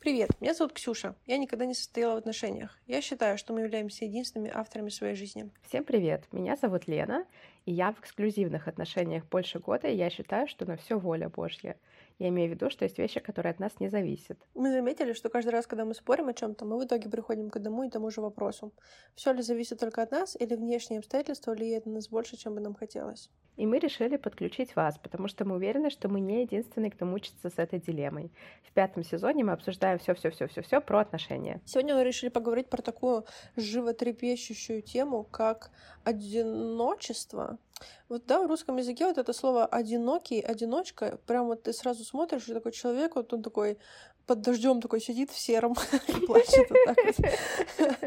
Привет, меня зовут Ксюша. Я никогда не состояла в отношениях. Я считаю, что мы являемся единственными авторами своей жизни. Всем привет, меня зовут Лена, и я в эксклюзивных отношениях больше года, и я считаю, что на все воля Божья. Я имею в виду, что есть вещи, которые от нас не зависят. Мы заметили, что каждый раз, когда мы спорим о чем-то, мы в итоге приходим к одному и тому же вопросу. Все ли зависит только от нас, или внешние обстоятельства влияют на нас больше, чем бы нам хотелось? И мы решили подключить вас, потому что мы уверены, что мы не единственные, кто мучится с этой дилеммой. В 5 сезоне мы обсуждаем все про отношения. Сегодня мы решили поговорить про такую животрепещущую тему, как одиночество. Вот да, в русском языке вот это слово «одинокий», «одиночка», прям вот ты сразу смотришь, и такой человек, вот он такой под дождем такой сидит в сером и плачет вот так вот.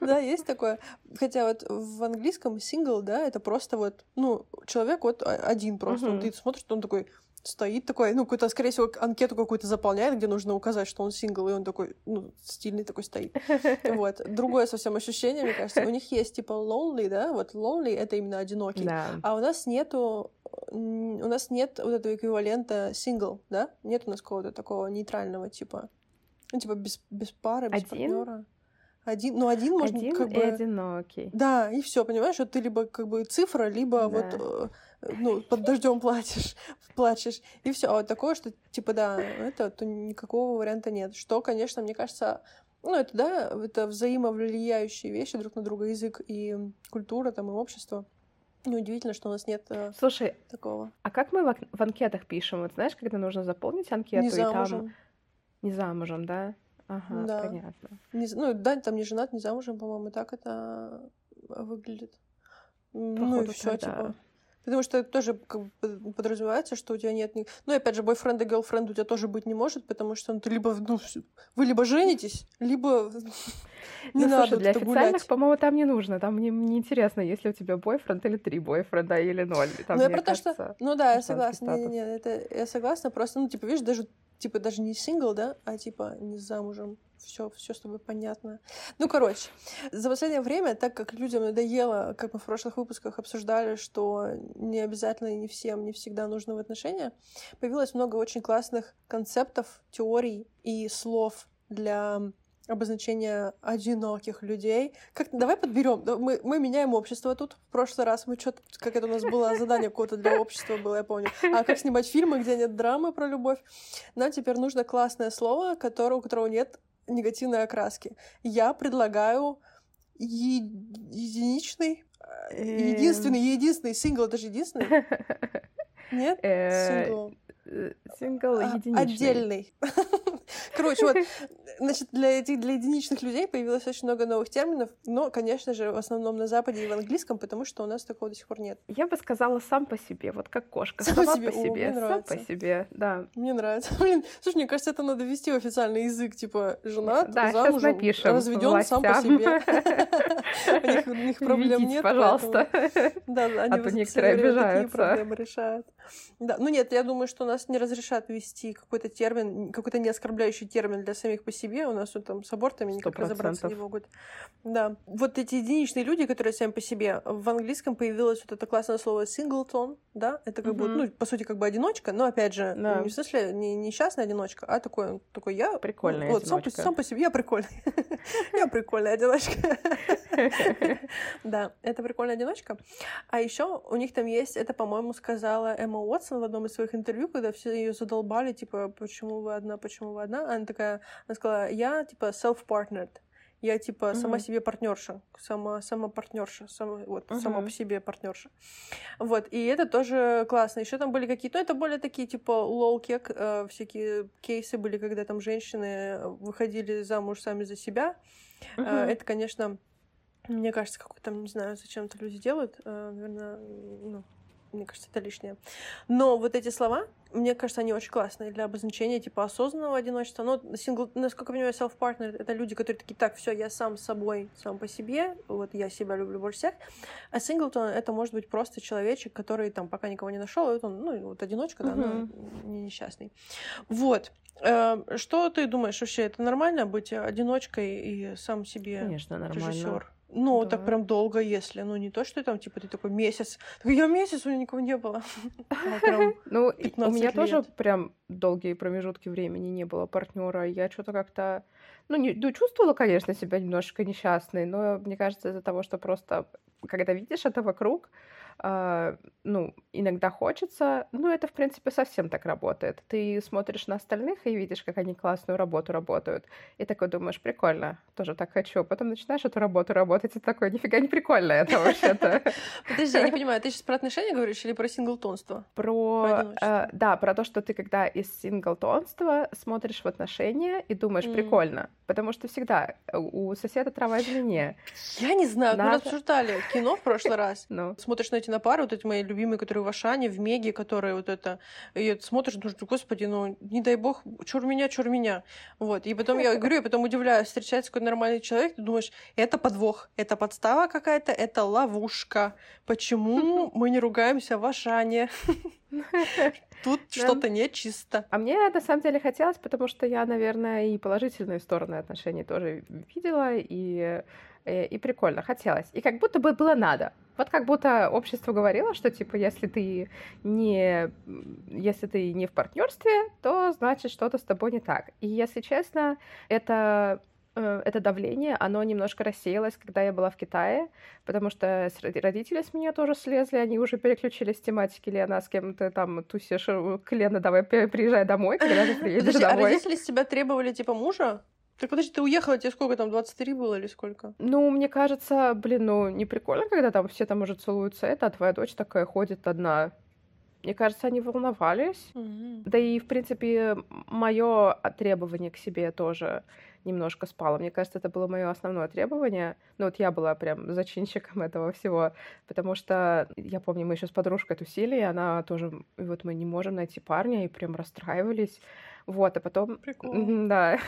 Да, есть такое. Хотя вот в английском single, да, это просто вот, ну, человек вот один просто. Ты смотришь, он такой стоит такой, ну, какой-то, скорее всего, анкету какую-то заполняет, где нужно указать, что он сингл, и он такой, ну, стильный такой стоит. Вот. Другое совсем ощущение, мне кажется. У них есть, типа, lonely, да? Вот lonely — это именно одинокий. Да. А у нас нет вот этого эквивалента сингл, да? Нет у нас какого-то такого нейтрального, типа, ну, типа, без пары, без партнера. Один можно как бы... Один и одинокий. Да, и все, понимаешь, вот ты либо как бы цифра, либо вот... Ну, под дождем плачешь, и все. А вот такое, что, типа, да, это, то никакого варианта нет. Что, конечно, мне кажется, ну, это, да, это взаимовлияющие вещи друг на друга, язык и культура, там, и общество. Неудивительно, что у нас нет такого. А как мы в анкетах пишем? Вот знаешь, когда нужно заполнить анкету? Не замужем. И там... Не замужем, да? Ага, да. Понятно. Там не женат, не замужем, по-моему, так это выглядит. Походу, ну, и все, типа... Потому что это тоже как бы подразумевается, что у тебя нет... Ну, опять же, бойфренд и герлфренд у тебя тоже быть не может, потому что ты либо... Ну, вы либо женитесь, либо не надо гулять. Для официальных, по-моему, там не нужно. Там не интересно, если у тебя бойфренд или 3 бойфренда, или 0. Ну, я про то, что... Ну, да, я согласна. Я согласна. Просто, ну, типа, видишь, даже не сингл, да, а типа не замужем. Все с тобой понятно. Ну, короче, за последнее время, так как людям надоело, как мы в прошлых выпусках обсуждали, что не обязательно и не всем, не всегда нужны в отношения, появилось много очень классных концептов, теорий и слов для обозначения одиноких людей. Давай подберем. Мы меняем общество тут. В прошлый раз мы что-то... Как это у нас было задание какое-то для общества было, я помню. А как снимать фильмы, где нет драмы про любовь? Нам теперь нужно классное слово, у которого нет негативной окраски. Я предлагаю единственный сингл, это же единственный? Нет? Сингл единичный. Отдельный. Короче, вот, значит, для единичных людей появилось очень много новых терминов, но, конечно же, в основном на Западе и в английском, потому что у нас такого до сих пор нет. Я бы сказала сам по себе, вот как кошка, сама по себе, да. Мне нравится. Блин, слушай, мне кажется, это надо ввести в официальный язык, типа, женат, да, замужем, разведён, сам по себе. У них проблем нет. Пожалуйста. А то некоторые обижаются. Проблемы решают. Ну нет, я думаю, что нас не разрешат ввести какой-то термин, какой-то неоскорбляющий термин для самих по себе. У нас вот там с абортами никак разобраться не могут. Да. Вот эти единичные люди, которые сами по себе, в английском появилось вот это классное слово синглтон, да? Это как бы, ну, по сути, как бы одиночка, но, опять же, не в смысле не несчастная одиночка, а такой я... Прикольная вот, одиночка. Сам по себе я прикольный. Я прикольная одиночка. Да, это прикольная одиночка. А еще у них там есть, это, по-моему, сказала Эмо Уотсон в одном из своих интервью, когда все ее задолбали, типа, почему вы одна? Она сказала, я, типа, self-partnered. Я, типа, сама себе партнерша. Сама по себе партнерша. Вот, и это тоже классно. Еще там были какие-то, ну, это более такие, типа, лол-кек, всякие кейсы были, когда там женщины выходили замуж сами за себя. Это, конечно, мне кажется, какой-то, не знаю, зачем это люди делают. Наверное, ну... Мне кажется, это лишнее. Но вот эти слова, мне кажется, они очень классные для обозначения типа осознанного одиночества. Но сингл, насколько я понимаю, self-partnered — это люди, которые такие, так, все, я сам с собой, сам по себе, вот я себя люблю больше всех. А синглтон — это может быть просто человечек, который там пока никого не нашел, и вот он, ну, вот одиночка, да, но не несчастный. Вот. Что ты думаешь вообще? Это нормально быть одиночкой и сам себе режиссёр? Конечно, нормально. Ну, да. Так прям долго, если. Ну, не то, что там, типа, ты такой месяц. Так я месяц, у меня никого не было. Ну, у меня тоже прям долгие промежутки времени не было партнера. Я что-то как-то... Ну, чувствовала, конечно, себя немножко несчастной, но, мне кажется, из-за того, что просто, когда видишь это вокруг, ну, иногда хочется, ну, это, в принципе, совсем так работает. Ты смотришь на остальных и видишь, как они классную работу работают, и такой думаешь, прикольно, тоже так хочу. Потом начинаешь эту работу работать, и такой, нифига не прикольно это вообще-то. Подожди, я не понимаю, ты сейчас про отношения говоришь или про синглтонство? Про то, что ты, когда из синглтонства смотришь в отношения и думаешь, прикольно, потому что всегда у соседа трава зеленее. Я не знаю, мы обсуждали кино в прошлый раз, смотришь на эти на пару, вот эти мои любимые, которые в Ашане, в Меге, которые вот это... И смотришь, думаешь, господи, ну, не дай бог, чур меня. Вот. И потом я говорю, и потом удивляюсь, встречается какой-то нормальный человек, ты думаешь, это подвох, это подстава какая-то, это ловушка. Почему мы не ругаемся в Ашане? Тут что-то нечисто. А мне, на самом деле, хотелось, потому что я, наверное, и положительные стороны отношений тоже видела, и прикольно, хотелось. И как будто бы было надо. Вот как будто общество говорило, что, типа, если ты не в партнерстве, то, значит, что-то с тобой не так. И, если честно, это давление, оно немножко рассеялось, когда я была в Китае, потому что родители с меня тоже слезли, они уже переключились с тематики Лена, с кем ты там тусишь, Лена, давай приезжай домой, когда ты приедешь домой. А родители с тебя требовали, типа, мужа? Так подожди, ты уехала, тебе сколько там, 23 было или сколько? Ну, мне кажется, не прикольно, когда там все там уже целуются, а твоя дочь такая ходит одна. Мне кажется, они волновались. Mm-hmm. Да и, в принципе, мое требование к себе тоже немножко спало. Мне кажется, это было мое основное требование. Ну, вот я была прям зачинщиком этого всего, потому что, я помню, мы еще с подружкой тусили, и она тоже... И вот мы не можем найти парня, и прям расстраивались. Вот, а потом... Прикольно. Да.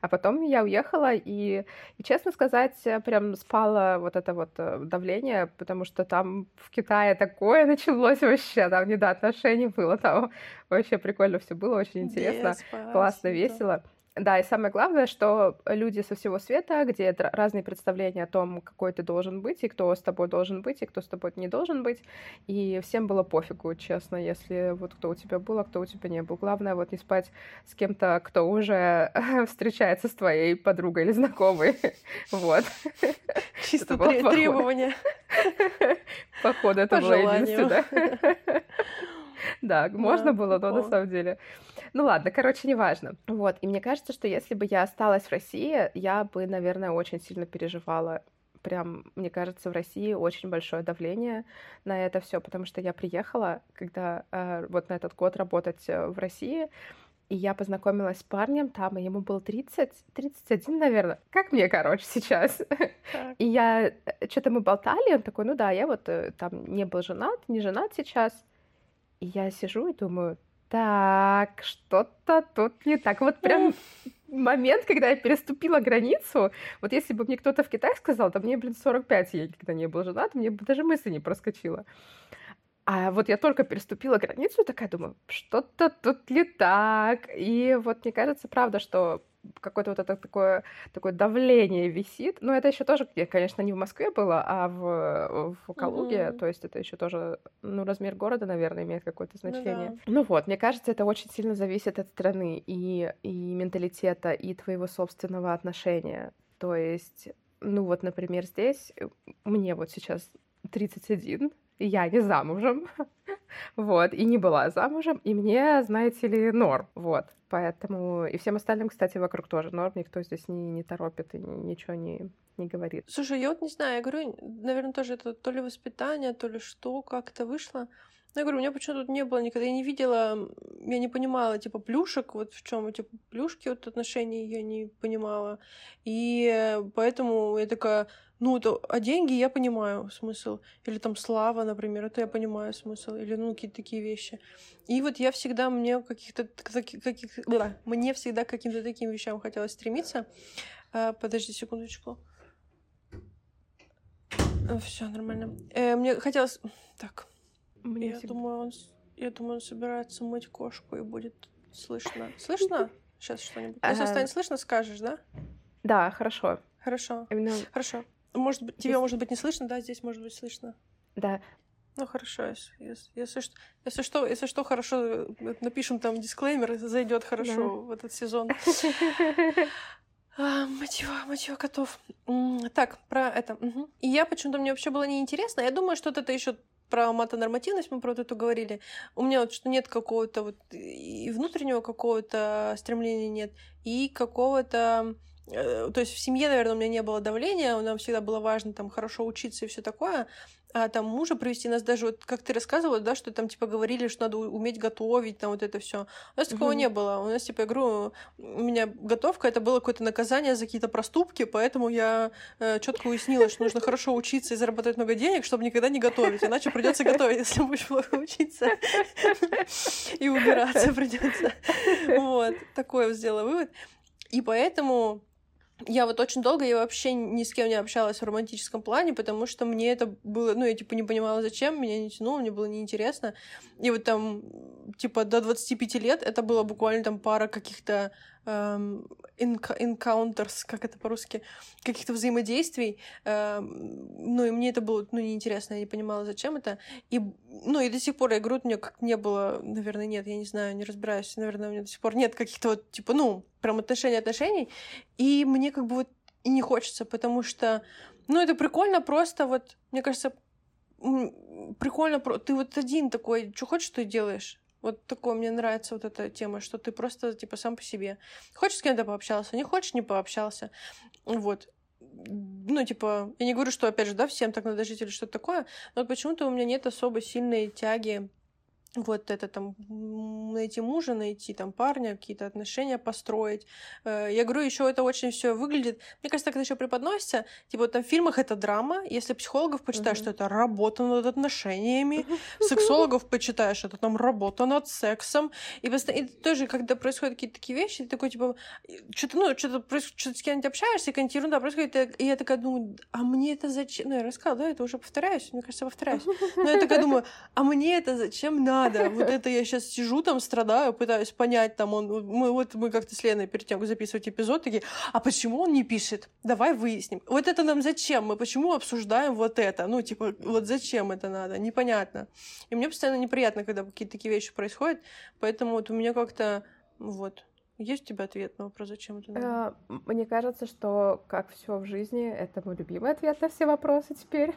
А потом я уехала, и, честно сказать, прям спало вот это вот давление, потому что там в Китае такое началось вообще, там не до отношений было, там вообще прикольно все было, очень интересно, классно, весело. Да, и самое главное, что люди со всего света, где разные представления о том, какой ты должен быть, и кто с тобой должен быть, и кто с тобой не должен быть, и всем было пофигу, честно, если вот кто у тебя был, а кто у тебя не был. Главное, вот не спать с кем-то, кто уже встречается с твоей подругой или знакомой, вот. Чисто требование. Походу, это было единственное. Да, можно было, но на самом деле... Ну ладно, короче, неважно. Вот, и мне кажется, что если бы я осталась в России, я бы, наверное, очень сильно переживала. Прям, мне кажется, в России очень большое давление на это все, потому что я приехала, когда вот на этот год работать в России, и я познакомилась с парнем там, и ему было 30, 31, наверное, как мне, короче, сейчас. Так. И я, что-то мы болтали, он такой, ну да, я вот там не был женат, не женат сейчас. И я сижу и думаю, так, что-то тут не так. Вот прям момент, когда я переступила границу, вот если бы мне кто-то в Китае сказал, то мне, 45, я никогда не была жената, мне бы даже мысли не проскочила. А вот я только переступила границу, такая думаю, что-то тут не так. И вот мне кажется, правда, что какое-то вот это такое давление висит. Но это еще тоже, конечно, не в Москве было, а в Калуге. Mm-hmm. То есть это еще тоже, ну, размер города, наверное, имеет какое-то значение. Mm-hmm. Ну вот, мне кажется, это очень сильно зависит от страны и менталитета, и твоего собственного отношения. То есть, ну вот, например, здесь мне вот сейчас 31, я не замужем, вот, и не была замужем, и мне, знаете ли, норм, вот, поэтому, и всем остальным, кстати, вокруг тоже норм, никто здесь не торопит и ничего не говорит. Слушай, я вот не знаю, я говорю, наверное, тоже это то ли воспитание, то ли что, как это вышло. Я говорю, у меня почему-то тут не было никогда, я не видела, я не понимала, типа, плюшек, вот в чем, типа, плюшки от отношений я не понимала, и поэтому я такая, ну, то, а деньги я понимаю смысл, или там слава, например, это я понимаю смысл, или, ну, какие-то такие вещи, и вот я всегда, мне всегда к каким-то таким вещам хотелось стремиться, подожди секундочку. Все нормально. Мне хотелось... Так. Я думаю, он собирается мыть кошку и будет слышно. Слышно? Сейчас что-нибудь. Если станет слышно, скажешь, да? Да, хорошо. Хорошо. Может быть, тебя, может быть, не слышно, да? Здесь, может быть, слышно. Да. Ну, хорошо. Если что, хорошо, напишем там дисклеймер, зайдет хорошо в этот сезон. Мытьё котов. Так, про это. И я почему-то, мне вообще было неинтересно. Я думаю, что это еще про матонормативность, мы про это говорили. У меня вот что нет какого-то вот и внутреннего какого-то стремления нет, и какого-то... То есть в семье, наверное, у меня не было давления, нам всегда было важно там хорошо учиться и все такое, а там мужа привести, нас даже, вот как ты рассказывала, да, что там типа говорили, что надо уметь готовить, там вот это все. У нас такого не было. У нас, типа, я говорю, у меня готовка, это было какое-то наказание за какие-то проступки, поэтому я четко уяснила, что нужно хорошо учиться и зарабатывать много денег, чтобы никогда не готовить, иначе придется готовить, если будешь плохо учиться. И убираться придется. Вот, такой я сделала вывод. И поэтому... Я вот очень долго, я вообще ни с кем не общалась в романтическом плане, потому что мне это было... Ну, я, типа, не понимала, зачем, меня не тянуло, мне было неинтересно. И вот там, типа, до 25 лет это было буквально там пара каких-то encounters, как это по-русски, каких-то взаимодействий. Ну, и мне это было, ну, неинтересно, я не понимала, зачем это. И, ну, и до сих пор, я говорю, у меня как не было... Наверное, нет, я не знаю, не разбираюсь. Наверное, у меня до сих пор нет каких-то вот, типа, ну... прям отношений, и мне как бы вот и не хочется, потому что, ну, это прикольно просто, вот, мне кажется, прикольно, ты вот один такой, что хочешь, что и делаешь, вот такое, мне нравится вот эта тема, что ты просто, типа, сам по себе, хочешь с кем-то пообщался, не хочешь, не пообщался, вот, ну, типа, я не говорю, что, опять же, да, всем так надо жить или что-то такое, но вот почему-то у меня нет особо сильной тяги вот это там найти мужа, найти там парня, какие-то отношения построить. Я говорю, еще это очень все выглядит. Мне кажется, так это еще преподносится. Типа вот там в фильмах это драма. Если психологов почитаешь, что это работа над отношениями. Сексологов почитаешь, это там работа над сексом. И тоже, когда происходят какие-то такие вещи, ты такой, типа, что-то с кем-нибудь общаешься, и какая-нибудь ерунда происходит. И я такая думаю, а мне это зачем? Ну, я рассказала, да, это уже повторяюсь, мне кажется, повторяюсь. Но я такая думаю, а мне это зачем надо? Да, вот это я сейчас сижу там, страдаю, пытаюсь понять, там он... Мы как-то с Леной перед тем, как записывать эпизод, такие, а почему он не пишет? Давай выясним. Вот это нам зачем? Мы почему обсуждаем вот это? Ну, типа, вот зачем это надо? Непонятно. И мне постоянно неприятно, когда какие-то такие вещи происходят, поэтому вот у меня как-то... Вот. Есть у тебя ответ на вопрос, зачем это надо? Мне кажется, что, как все в жизни, это мой любимый ответ на все вопросы теперь.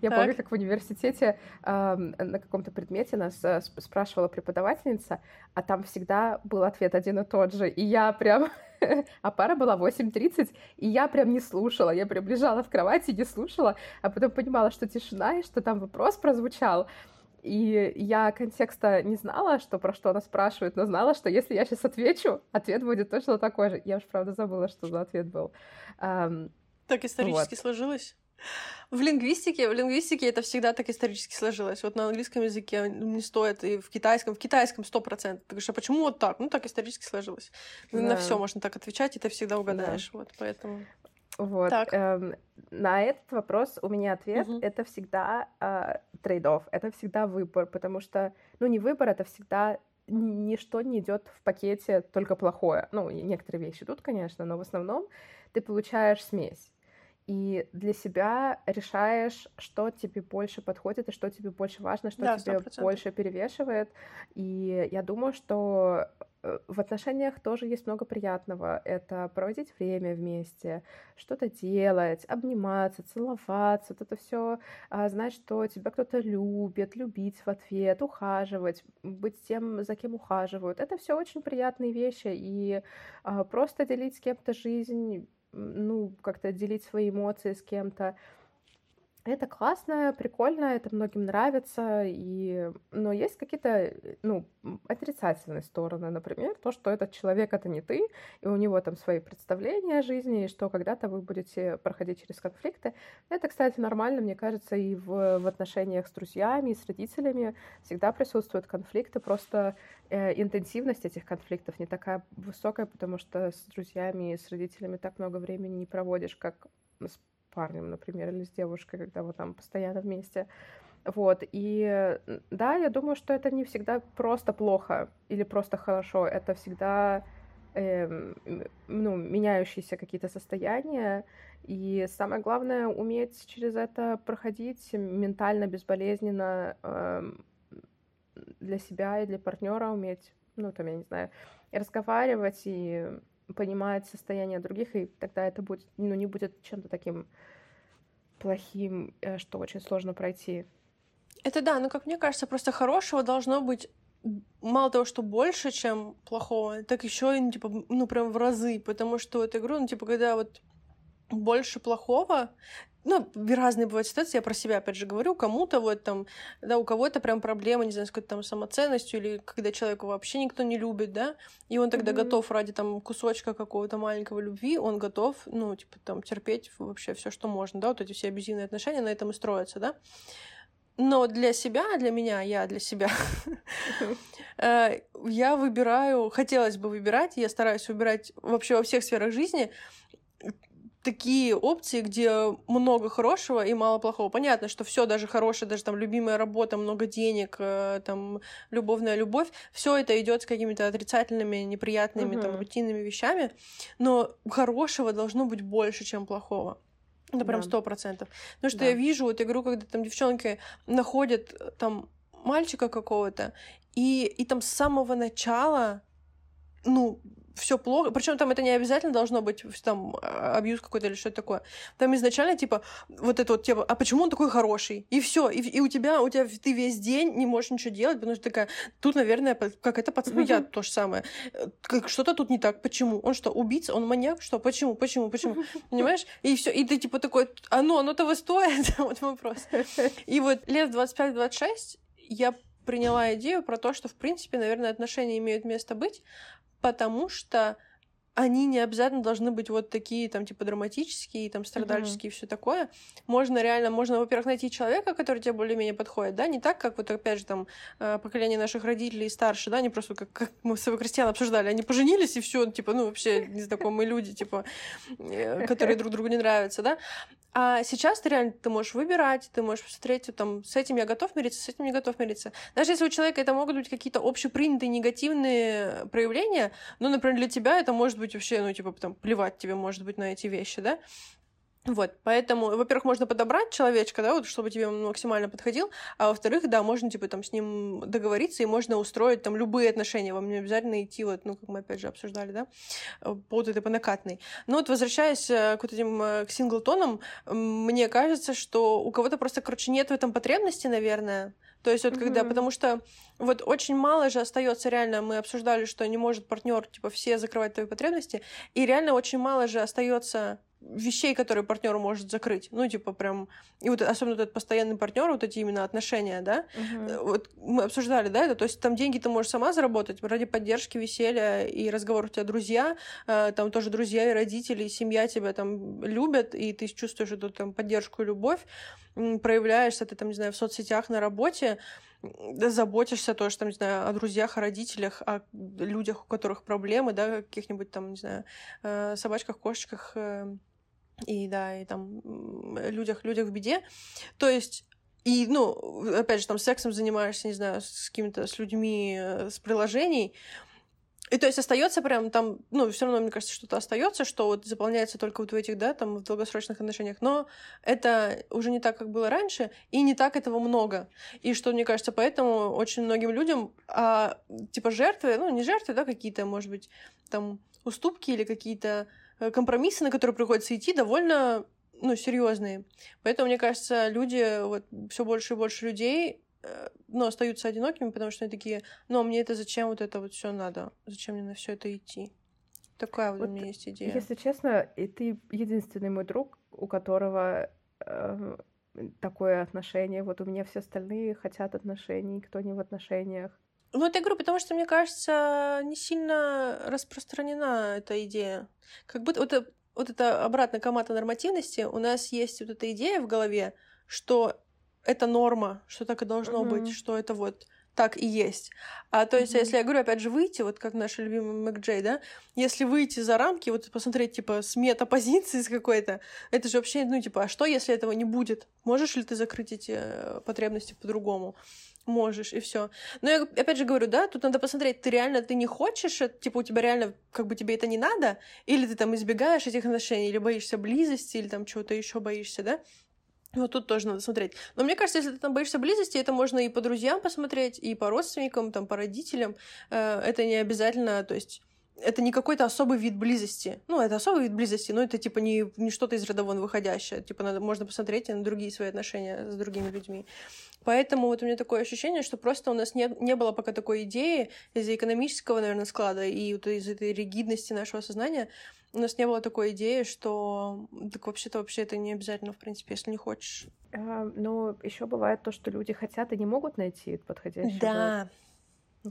Я помню, как в университете на каком-то предмете нас спрашивала преподавательница, а там всегда был ответ один и тот же. И я прям... А пара была 8:30, и я прям не слушала. Я прям лежала в кровати и не слушала, а потом понимала, что тишина, и что там вопрос прозвучал. И я контекста не знала, что про что она спрашивает, но знала, что если я сейчас отвечу, ответ будет точно такой же. Я уж, правда, забыла, что за ответ был. Так исторически вот сложилось. В лингвистике это всегда так исторически сложилось. Вот на английском языке не стоит, и в китайском 100%. Ты говоришь, а почему вот так? Ну, так исторически сложилось. Да. На все можно так отвечать, и ты всегда угадаешь. Да. Вот, поэтому... Вот. На этот вопрос у меня ответ. Это всегда трейд-офф, это всегда выбор, потому что, ну, не выбор, это всегда ничто не идет в пакете только плохое. Ну, некоторые вещи идут, конечно, но в основном ты получаешь смесь. И для себя решаешь, что тебе больше подходит и что тебе больше важно, что да, тебе 100%. Больше перевешивает. И я думаю, что в отношениях тоже есть много приятного. Это проводить время вместе, что-то делать, обниматься, целоваться. Вот это все, знать, что тебя кто-то любит, любить в ответ, ухаживать, быть тем, за кем ухаживают. Это все очень приятные вещи. И просто делить с кем-то жизнь, ну, как-то делить свои эмоции с кем-то. Это классно, прикольно, это многим нравится, и... но есть какие-то, ну, отрицательные стороны, например, то, что этот человек — это не ты, и у него там свои представления о жизни, и что когда-то вы будете проходить через конфликты. Это, кстати, нормально, мне кажется, и в отношениях с друзьями, и с родителями всегда присутствуют конфликты, просто интенсивность этих конфликтов не такая высокая, потому что с друзьями и с родителями так много времени не проводишь, как с парнем, например, или с девушкой, когда вы там постоянно вместе. Вот, и да, я думаю, что это не всегда просто плохо или просто хорошо, это всегда меняющиеся какие-то состояния. И самое главное, уметь через это проходить ментально, безболезненно для себя и для партнера, уметь, разговаривать и понимать состояние других, и тогда это будет, не будет чем-то таким плохим, что очень сложно пройти. Это да, как мне кажется, просто хорошего должно быть мало того, что больше, чем плохого, так еще и, прям в разы, потому что эту игру, когда вот больше плохого, разные бывают ситуации, я про себя, опять же, говорю, кому-то у кого-то прям проблемы, с какой-то самоценностью, или когда человека вообще никто не любит, да, и он тогда готов ради кусочка какого-то маленького любви, он готов, терпеть вообще все, что можно, да, вот эти все абьюзивные отношения на этом и строятся, да. Но для меня, я выбираю, хотелось бы выбирать, я стараюсь выбирать вообще во всех сферах жизни такие опции, где много хорошего и мало плохого. Понятно, что все, даже хорошее, даже любимая работа, много денег, любовная любовь, все это идет с какими-то отрицательными, неприятными, рутинными вещами, но хорошего должно быть больше, чем плохого. Это прям 100%. Потому что я вижу вот игру, когда девчонки находят мальчика какого-то, и с самого начала, все плохо. Причем это не обязательно должно быть абьюз какой-то или что-то такое. Там изначально а почему он такой хороший? И все. И у тебя ты весь день не можешь ничего делать, потому что такая, тут, наверное, я то же самое. Что-то тут не так. Почему? Он что, убийца? Он маньяк? Что? Почему? Понимаешь? И все. И ты такой, оно того стоит? Вот вопрос. И лет 25-26 я приняла идею про то, что, в принципе, наверное, отношения имеют место быть, потому что они не обязательно должны быть вот такие, драматические, страдальческие, и всё такое. Можно, во-первых, найти человека, который тебе более-менее подходит, да, не так, как опять же, поколение наших родителей старше, да, они просто, как мы с собой крестьян обсуждали, они поженились, и все, вообще незнакомые люди, которые друг другу не нравятся, да. А сейчас ты реально, ты можешь выбирать, ты можешь посмотреть, с этим я готов мириться, с этим не готов мириться. Даже если у человека это могут быть какие-то общепринятые негативные проявления, например, для тебя это может быть вообще, плевать тебе, может быть, на эти вещи, да? Вот, поэтому, во-первых, можно подобрать человечка, да, чтобы тебе он максимально подходил, а во-вторых, да, можно, с ним договориться, и можно устроить, любые отношения, вам не обязательно идти, как мы, опять же, обсуждали, да, по вот этой накатной. Но возвращаясь к синглтонам, мне кажется, что у кого-то просто, нет в этом потребности, наверное. То есть потому что очень мало же остается реально, мы обсуждали, что не может партнер все закрывать твои потребности, и реально очень мало же остается вещей, которые партнер может закрыть. И особенно этот постоянный партнер, эти именно отношения, да, мы обсуждали, да, это, то есть деньги ты можешь сама заработать ради поддержки, веселья и разговор у тебя друзья, тоже друзья и родители, и семья тебя любят, и ты чувствуешь эту поддержку и любовь, проявляешься ты в соцсетях, на работе, заботишься тоже, о друзьях, о родителях, о людях, у которых проблемы, да, о каких-нибудь, собачках, кошечках, людях в беде. То есть, опять же, сексом занимаешься, с какими-то, с людьми, с приложений. И то есть остается прям все равно, мне кажется, что-то остается, что заполняется только в этих, да, в долгосрочных отношениях, но это уже не так, как было раньше, и не так этого много. И что, мне кажется, поэтому очень многим людям, жертвы, не жертвы, да, какие-то, может быть, уступки или какие-то компромиссы, на которые приходится идти, довольно, серьезные. Поэтому, мне кажется, люди, все больше и больше людей, остаются одинокими, потому что они такие, мне это зачем все надо? Зачем мне на все это идти? Такая у меня есть идея. Если честно, и ты единственный мой друг, у которого такое отношение. У меня все остальные хотят отношений, кто не в отношениях. Это игру, потому что, мне кажется, не сильно распространена эта идея. Как будто это обратная команда нормативности. У нас есть эта идея в голове, что это норма, что так и должно быть, что это так и есть. А то есть, если я говорю, опять же, выйти, как наша любимая Мэг Джей, да, если выйти за рамки, посмотреть, смета позиции с какой-то, это же вообще, а что, если этого не будет? Можешь ли ты закрыть эти потребности по-другому? можешь, и все. Но я опять же говорю, да, тут надо посмотреть, ты реально не хочешь, типа у тебя реально как бы тебе это не надо, или ты там избегаешь этих отношений, или боишься близости, или там чего-то еще боишься, да? Вот тут тоже надо смотреть. Но мне кажется, если ты там боишься близости, это можно и по друзьям посмотреть, и по родственникам, там, по родителям. Это не обязательно, то есть это не какой-то особый вид близости. Ну, это особый вид близости, но это типа не что-то из ряда вон выходящее. Типа можно посмотреть на другие свои отношения с другими людьми. Поэтому вот у меня такое ощущение, что просто у нас не было пока такой идеи из-за экономического, наверное, склада и вот из этой ригидности нашего сознания. У нас не было такой идеи, что так вообще-то вообще это не обязательно, в принципе, если не хочешь. Но еще бывает то, что люди хотят и не могут найти подходящего. Да,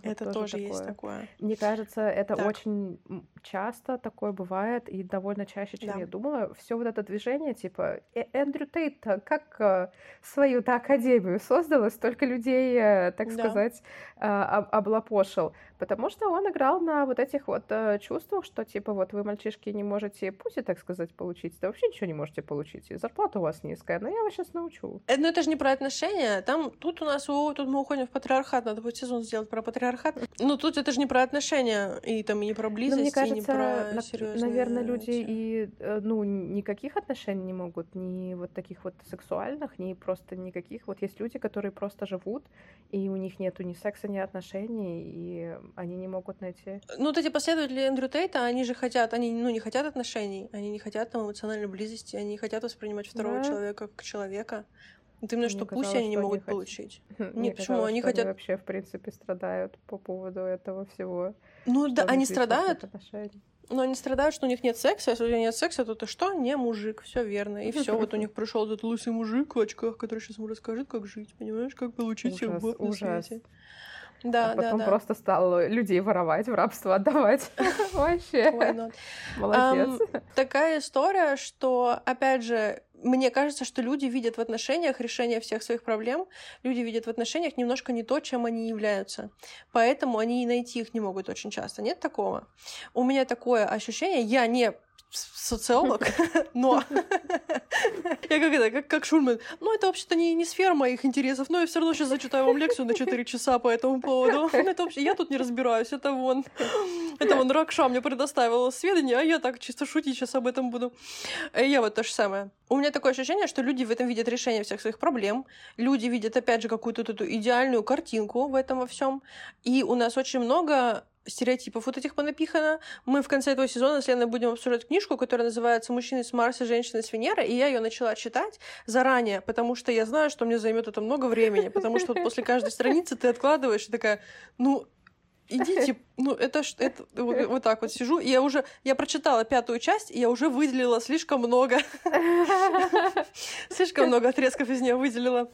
это тоже такое. Есть такое. Мне кажется, это так. Очень часто такое бывает и довольно чаще, чем я думала. Все вот это движение, типа Эндрю Тейт, как свою-то академию создал, столько людей, так сказать, облапошил. Потому что он играл на вот этих вот чувствах, что типа вот вы, мальчишки, не можете пусть, так сказать, получить, да вообще ничего не можете получить, и зарплата у вас низкая, но я вас сейчас научу. Но это же не про отношения, тут мы уходим в патриархат, надо будет сезон сделать про патриархат, но тут это же не про отношения, и там и не про близость, но мне кажется, и не про серьезные... Наверное, люди и, никаких отношений не могут, ни вот таких вот сексуальных, ни просто никаких, вот есть люди, которые просто живут, и у них нету ни секса, ни отношений, и они не могут найти. Ну, вот эти последователи Эндрю Тейта, они же хотят, они не хотят отношений, они не хотят там эмоциональной близости, они не хотят воспринимать второго человека как человека. Ты мне что, пусть они не могут получить? Нет, почему они хотят? Они вообще, в принципе, страдают по поводу этого всего. Ну да, они страдают. Но они страдают, что у них нет секса. Если у тебя нет секса, то ты что? Не мужик, все верно. И все, вот у них пришел этот лысый мужик в очках, который сейчас ему расскажет, как жить, понимаешь, как получить себе баб на свете. Да, а потом просто стал людей воровать, в рабство отдавать. Вообще. Молодец. Такая история, что, опять же, мне кажется, что люди видят в отношениях решение всех своих проблем, люди видят в отношениях немножко не то, чем они являются. Поэтому они и найти их не могут очень часто. Нет такого? У меня такое ощущение, я не... социолог, но я как Шульман. Ну, это вообще-то не сфера моих интересов, но я все равно сейчас зачитаю вам лекцию на 4 часа по этому поводу. Это вообще я тут не разбираюсь, это вон Ракша мне предоставила сведения, а я так чисто шутить сейчас об этом буду. И я вот то же самое. У меня такое ощущение, что люди в этом видят решение всех своих проблем, люди видят, опять же, какую-то эту идеальную картинку в этом во всем, и у нас очень много стереотипов вот этих понапихано. Мы в конце этого сезона с Леной будем обсуждать книжку, которая называется «Мужчины с Марса, женщины с Венеры», и я ее начала читать заранее, потому что я знаю, что мне займет это много времени, потому что после каждой страницы ты откладываешь и такая, идите, вот так вот сижу, и я прочитала 5-ю часть, и я уже выделила слишком много отрезков из нее выделила.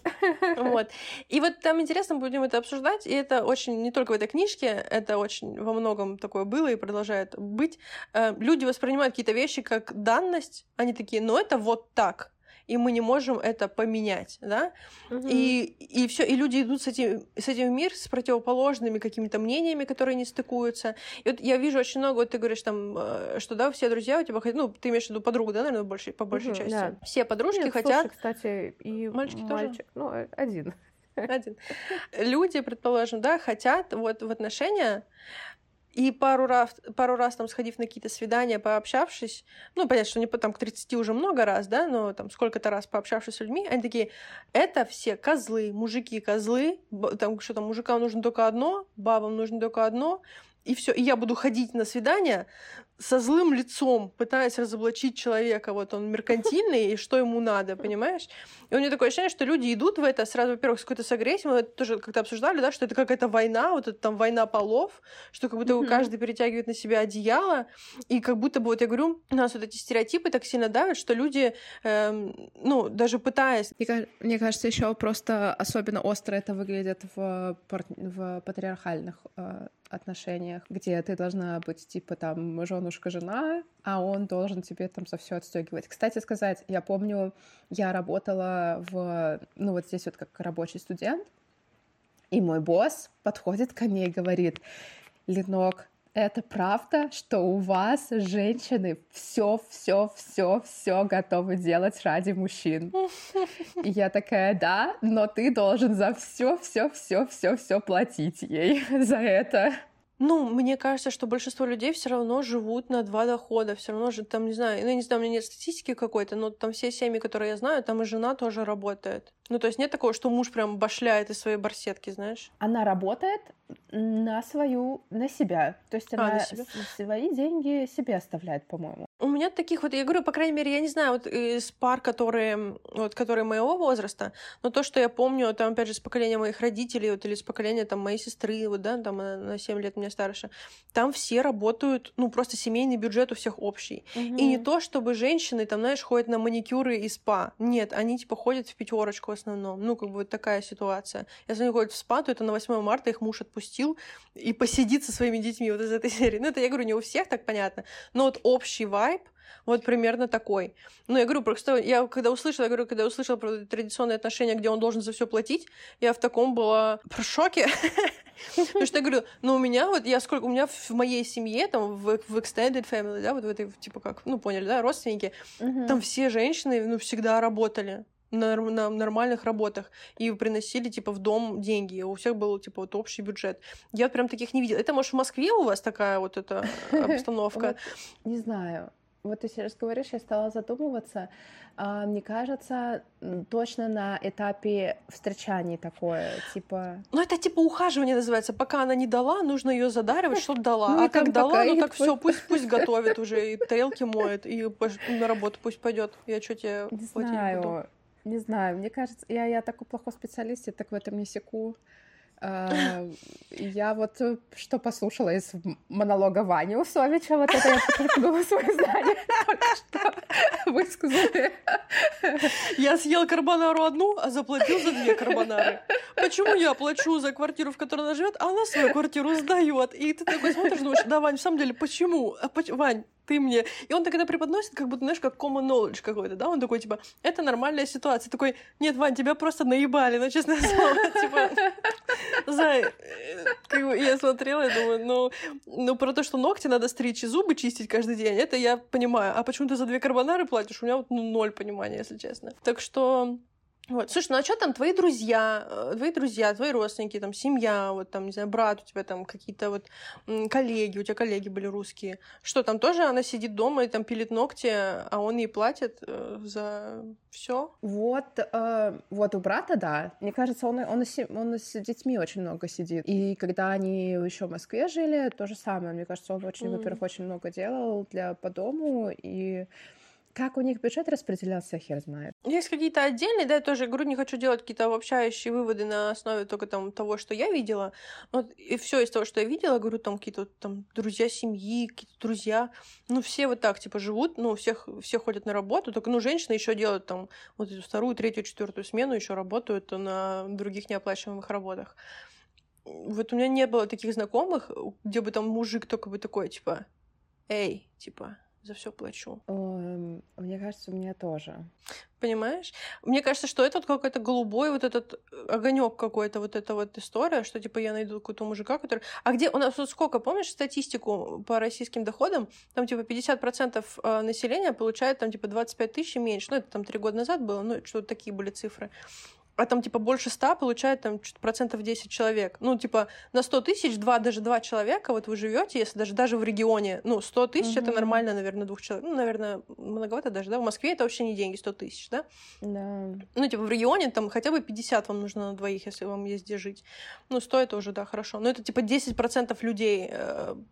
Вот. И вот там интересно, будем это обсуждать, и это очень, не только в этой книжке, это очень во многом такое было и продолжает быть. Люди воспринимают какие-то вещи как данность, они такие, это вот так. И мы не можем это поменять, да? Угу. И все, и люди идут с этим в мир, с противоположными какими-то мнениями, которые не стыкуются. И вот я вижу очень много, вот ты говоришь там, что все друзья у тебя хотят, ты имеешь в виду подругу, да, наверное, по большей части. Да. Все подружки хотят... Слушай, кстати, и мальчик тоже? Один. Люди, предположим, хотят вот в отношения... И пару раз там сходив на какие-то свидания, пообщавшись, понятно, что не там к 30 уже много раз, да, но там сколько-то раз пообщавшись с людьми, они такие, это все козлы, мужики-козлы, там что-то мужикам нужно только одно, бабам нужно только одно, и все, и я буду ходить на свидания со злым лицом, пытаясь разоблачить человека, вот он меркантильный, и что ему надо, понимаешь? И у меня такое ощущение, что люди идут в это сразу, во-первых, с какой-то агрессией, мы это тоже как-то обсуждали, да, что это какая-то война, вот это там война полов, что как будто каждый перетягивает на себя одеяло, и как будто бы, вот я говорю, у нас вот эти стереотипы так сильно давят, что люди, даже пытаясь... Мне кажется, еще просто особенно остро это выглядит в патриархальных отношениях, где ты должна быть, типа, там, жёнушка-жена, а он должен тебе там за все отстегивать. Кстати сказать, я помню, я работала вот здесь вот как рабочий студент, и мой босс подходит ко мне и говорит, Ленок, Это правда, что у вас, женщины, все готовы делать ради мужчин. И я такая, да, но ты должен за все платить ей за это. Ну, мне кажется, что большинство людей все равно живут на два дохода, все равно же там, не знаю, ну, я не знаю, у меня нет статистики какой-то, но там все семьи, которые я знаю, там и жена тоже работает. Ну, то есть нет такого, что муж прям башляет из своей барсетки, знаешь? Она работает на себя. То есть она свои деньги себе оставляет, по-моему. У меня таких вот, я говорю, по крайней мере, я не знаю, вот из пар, которые моего возраста, но то, что я помню, там, опять же, с поколения моих родителей, вот, или с поколения, там, моей сестры, вот, да, там, она на 7 лет меня старше, там все работают, ну, просто семейный бюджет у всех общий. Угу. И не то, чтобы женщины, там, знаешь, ходят на маникюры и спа. Нет, они, типа, ходят в пятерочку в основном. Ну, как бы, вот такая ситуация. Если они ходят в спа, то это на 8 марта их муж отпустил и посидит со своими детьми вот из этой серии. Ну, это, я говорю, не у всех так понятно, но вот общий вайб вот примерно такой. Ну, я говорю, просто когда услышала про традиционные отношения, где он должен за все платить, я в таком была в шоке. Потому что я говорю, ну, у меня в моей семье, там, в extended family, да, вот в этой, типа как, ну, поняли, да, родственники, там все женщины, ну, всегда работали на нормальных работах и приносили, типа, в дом деньги. У всех был, типа, вот общий бюджет. Я прям таких не видела. Это, может, в Москве у вас такая вот эта обстановка? Не знаю. Вот ты сейчас говоришь, я стала задумываться. Мне кажется, точно на этапе встречаний такое, типа... Ну, это типа ухаживание называется. Пока она не дала, нужно ее задаривать, чтобы дала. Ну, а как дала, ну так все, пусть готовит уже, и тарелки моет, и на работу пусть пойдет. Я что тебе платить буду? Не знаю, мне кажется, я такой плохой специалист, я так в этом не секу. Я вот что послушала из монолога Вани Усовича, вот это я подчеркнула свои знания, только что высказали. Я съел карбонару одну, а заплатил за 2 карбонары. Почему я плачу за квартиру, в которой она живет, а она свою квартиру сдает? И ты такой смотришь, думаешь, да, Вань, в самом деле, почему? Вань, ты мне... И он тогда преподносит, как будто, знаешь, как common knowledge какой-то, да? Он такой, типа, это нормальная ситуация. Такой, нет, Вань, тебя просто наебали, ну, честное слово. Типа, знаешь, я смотрела, я думаю, ну, про то, что ногти надо стричь и зубы чистить каждый день, это я понимаю. А почему ты за 2 карбонары платишь? У меня вот 0 понимания, если честно. Так что... Вот. Слушай, ну а что там твои друзья, твои родственники, там, семья, вот там, не знаю, брат у тебя там, какие-то вот коллеги, у тебя коллеги были русские. Что там тоже она сидит дома и там пилит ногти, а он ей платит за все? Вот у брата, да. Мне кажется, он с детьми очень много сидит. И когда они еще в Москве жили, то же самое. Мне кажется, он очень, во-первых, очень много делал по дому и... Как у них бюджет распределялся, хер знает. Есть какие-то отдельные, да, я тоже говорю, не хочу делать какие-то обобщающие выводы на основе только там того, что я видела. Вот, и все из того, что я видела, говорю, там какие-то там друзья семьи, какие-то друзья, ну, все вот так, типа, живут, ну, все ходят на работу, только, ну, женщины еще делают там вот эту 2-ю, 3-ю, 4-ю смену, еще работают на других неоплачиваемых работах. Вот у меня не было таких знакомых, где бы там мужик только бы такой, типа, эй, типа... за все плачу. Мне кажется, у меня тоже. Понимаешь? Мне кажется, что это вот какой-то голубой вот этот огонек какой-то, вот эта вот история, что типа я найду какого-то мужика, который... А где у нас тут вот сколько, помнишь статистику по российским доходам? Там типа 50% населения получает там типа 25 тысяч и меньше. Ну, это там 3 года назад было, ну, что-то такие были цифры. А там типа больше 100 получает там 10% человек. Ну, типа на 100 тысяч даже два человека вот вы живете, если даже в регионе, ну, 100 тысяч это нормально, наверное, 2 человек. Ну, наверное, многовато даже, да? В Москве это вообще не деньги, 100 тысяч, да? Да. Ну, типа в регионе там хотя бы 50 вам нужно на двоих, если вам есть где жить. Ну, 100 это уже, да, хорошо. Но это типа 10% людей,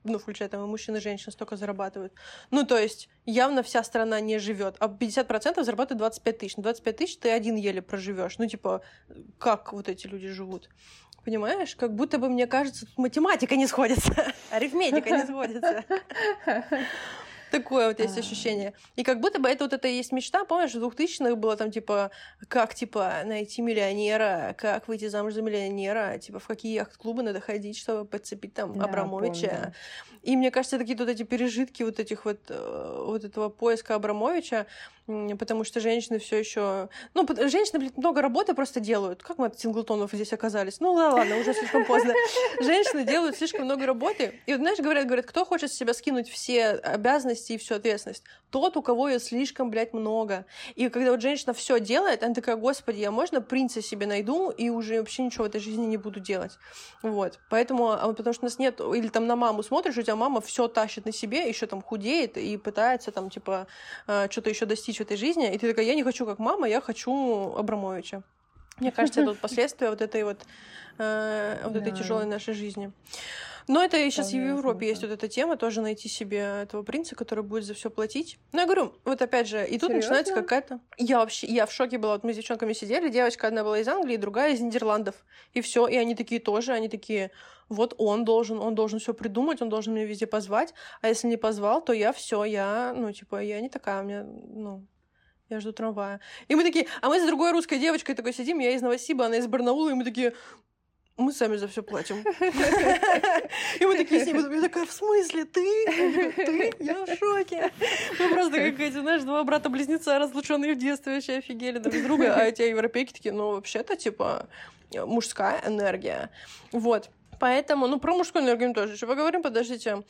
ну, включая там и мужчин, и женщин, столько зарабатывают. Ну, то есть явно вся страна не живет, а 50% зарабатывает 25 тысяч. На 25 тысяч ты один еле проживешь. Ну, типа, как вот эти люди живут. Понимаешь? Как будто бы, мне кажется, тут математика не сходится, арифметика не сходится. Такое вот есть ощущение. И как будто бы это вот это и есть мечта, помнишь, в 2000-х было там, типа, как, типа, найти миллионера, как выйти замуж за миллионера, типа, в какие яхт-клубы надо ходить, чтобы подцепить там Абрамовича. Помню. И мне кажется, такие вот эти пережитки вот этого поиска Абрамовича, потому что женщины все еще... Ну, женщины, блин, много работы просто делают. Как мы от синглтонов здесь оказались? Ну, ладно, уже слишком поздно. Женщины делают слишком много работы. И вот, знаешь, говорят, кто хочет с себя скинуть все обязанности и всю ответственность? Тот, у кого ее слишком, блядь, много. И когда вот женщина все делает, она такая: господи, я можно принца себе найду и уже вообще ничего в этой жизни не буду делать? Вот. Поэтому, потому что у нас нет... Или там на маму смотришь, у тебя мама все тащит на себе, еще там худеет и пытается там, типа, что-то еще достичь в этой жизни. И ты такая: я не хочу как мама, я хочу Абрамовича. Мне кажется, это вот последствия вот этой тяжелой нашей жизни. Но это и сейчас и в Европе есть вот эта тема, тоже найти себе этого принца, который будет за все платить. Ну, я говорю, вот опять же, и тут начинается какая-то... Я в шоке была, вот мы с девчонками сидели, девочка одна была из Англии, другая из Нидерландов, и все, и они такие, вот он должен все придумать, он должен меня везде позвать, а если не позвал, то я все, я не такая, у меня, я жду трамвая. И мы такие, а мы с другой русской девочкой такой сидим, я из Новосиба, она из Барнаула, и мы такие... Мы сами за все платим. И мы такие с ним, я такая: в смысле, ты? Я в шоке. Мы просто как эти, знаешь, два брата-близнеца, разлученные в детстве, вообще офигели друг друга, а эти европейки такие: ну, вообще-то, типа, мужская энергия. Вот. Поэтому, про мужскую энергию тоже еще поговорим, подождите.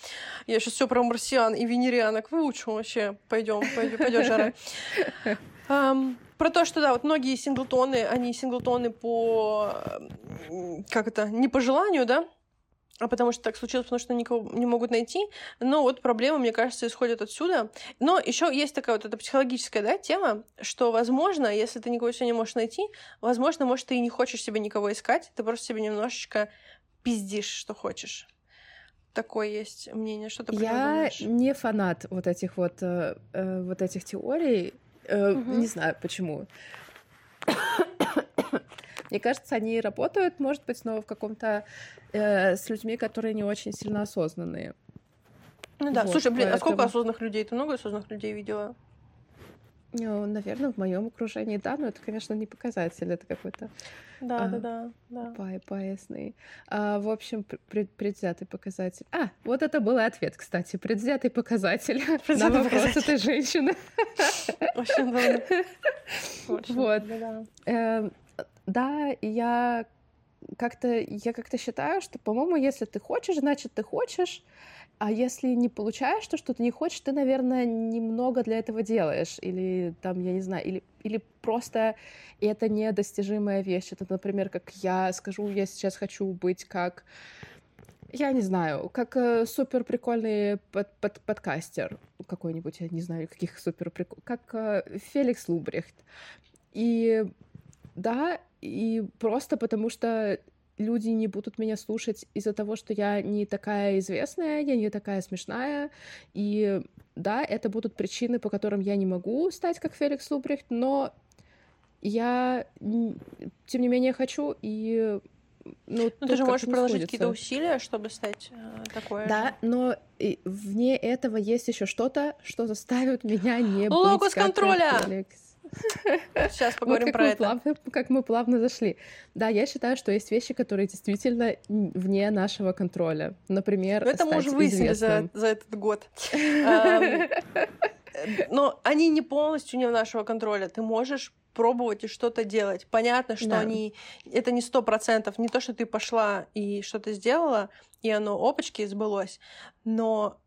Я сейчас все про марсиан и венерианок выучу вообще. Пойдем, Жара. Про то, что, да, вот многие синглтоны, они синглтоны по, не по желанию, да, а потому что так случилось, потому что никого не могут найти. Но вот проблемы, мне кажется, исходят отсюда. Но еще есть такая вот эта психологическая, да, тема, что, возможно, если ты никого сегодня не можешь найти, возможно, может, ты и не хочешь себе никого искать, ты просто себе немножечко пиздишь, что хочешь. Такое есть мнение, что ты придумаешь. Я не фанат вот этих теорий. Не знаю, почему. Мне кажется, они работают, может быть, но в каком-то... с людьми, которые не очень сильно осознанные. Ну да, вот, слушай, а сколько осознанных людей? Ты много осознанных людей видела? Ну, наверное, в моем окружении, да, но это, конечно, не показатель, это какой-то... Поясный. В общем, предвзятый показатель. Вот это был ответ, кстати. Предвзятый показатель на вопрос этой женщины. Очень важно. Вот. Да, я как-то считаю, что, по-моему, если ты хочешь, значит, ты хочешь. А если не получаешь то, что ты не хочешь, ты, наверное, немного для этого делаешь. Или там, я не знаю, или просто это недостижимая вещь. Это, например, как я скажу, я сейчас хочу быть как, я не знаю, как супер прикольный подкастер какой-нибудь, я не знаю, каких супер прикольных, как Феликс Лубрихт. И да, и просто потому что люди не будут меня слушать из-за того, что я не такая известная, я не такая смешная, и да, это будут причины, по которым я не могу стать как Феликс Лубрихт, но я, тем не менее, хочу, и... ты же можешь приложить какие-то усилия, чтобы стать такой. Да, но вне этого есть еще что-то, что заставит меня не быть как Феликс. Сейчас поговорим про это. Как мы плавно зашли. Да, я считаю, что есть вещи, которые действительно вне нашего контроля. Например, стать известным. Это мы уже выяснили за этот год. Но они не полностью не в нашего контроля. Ты можешь пробовать и что-то делать. Понятно, что это не 100%, не то, что ты пошла и что-то сделала, и оно, опачки, сбылось. Но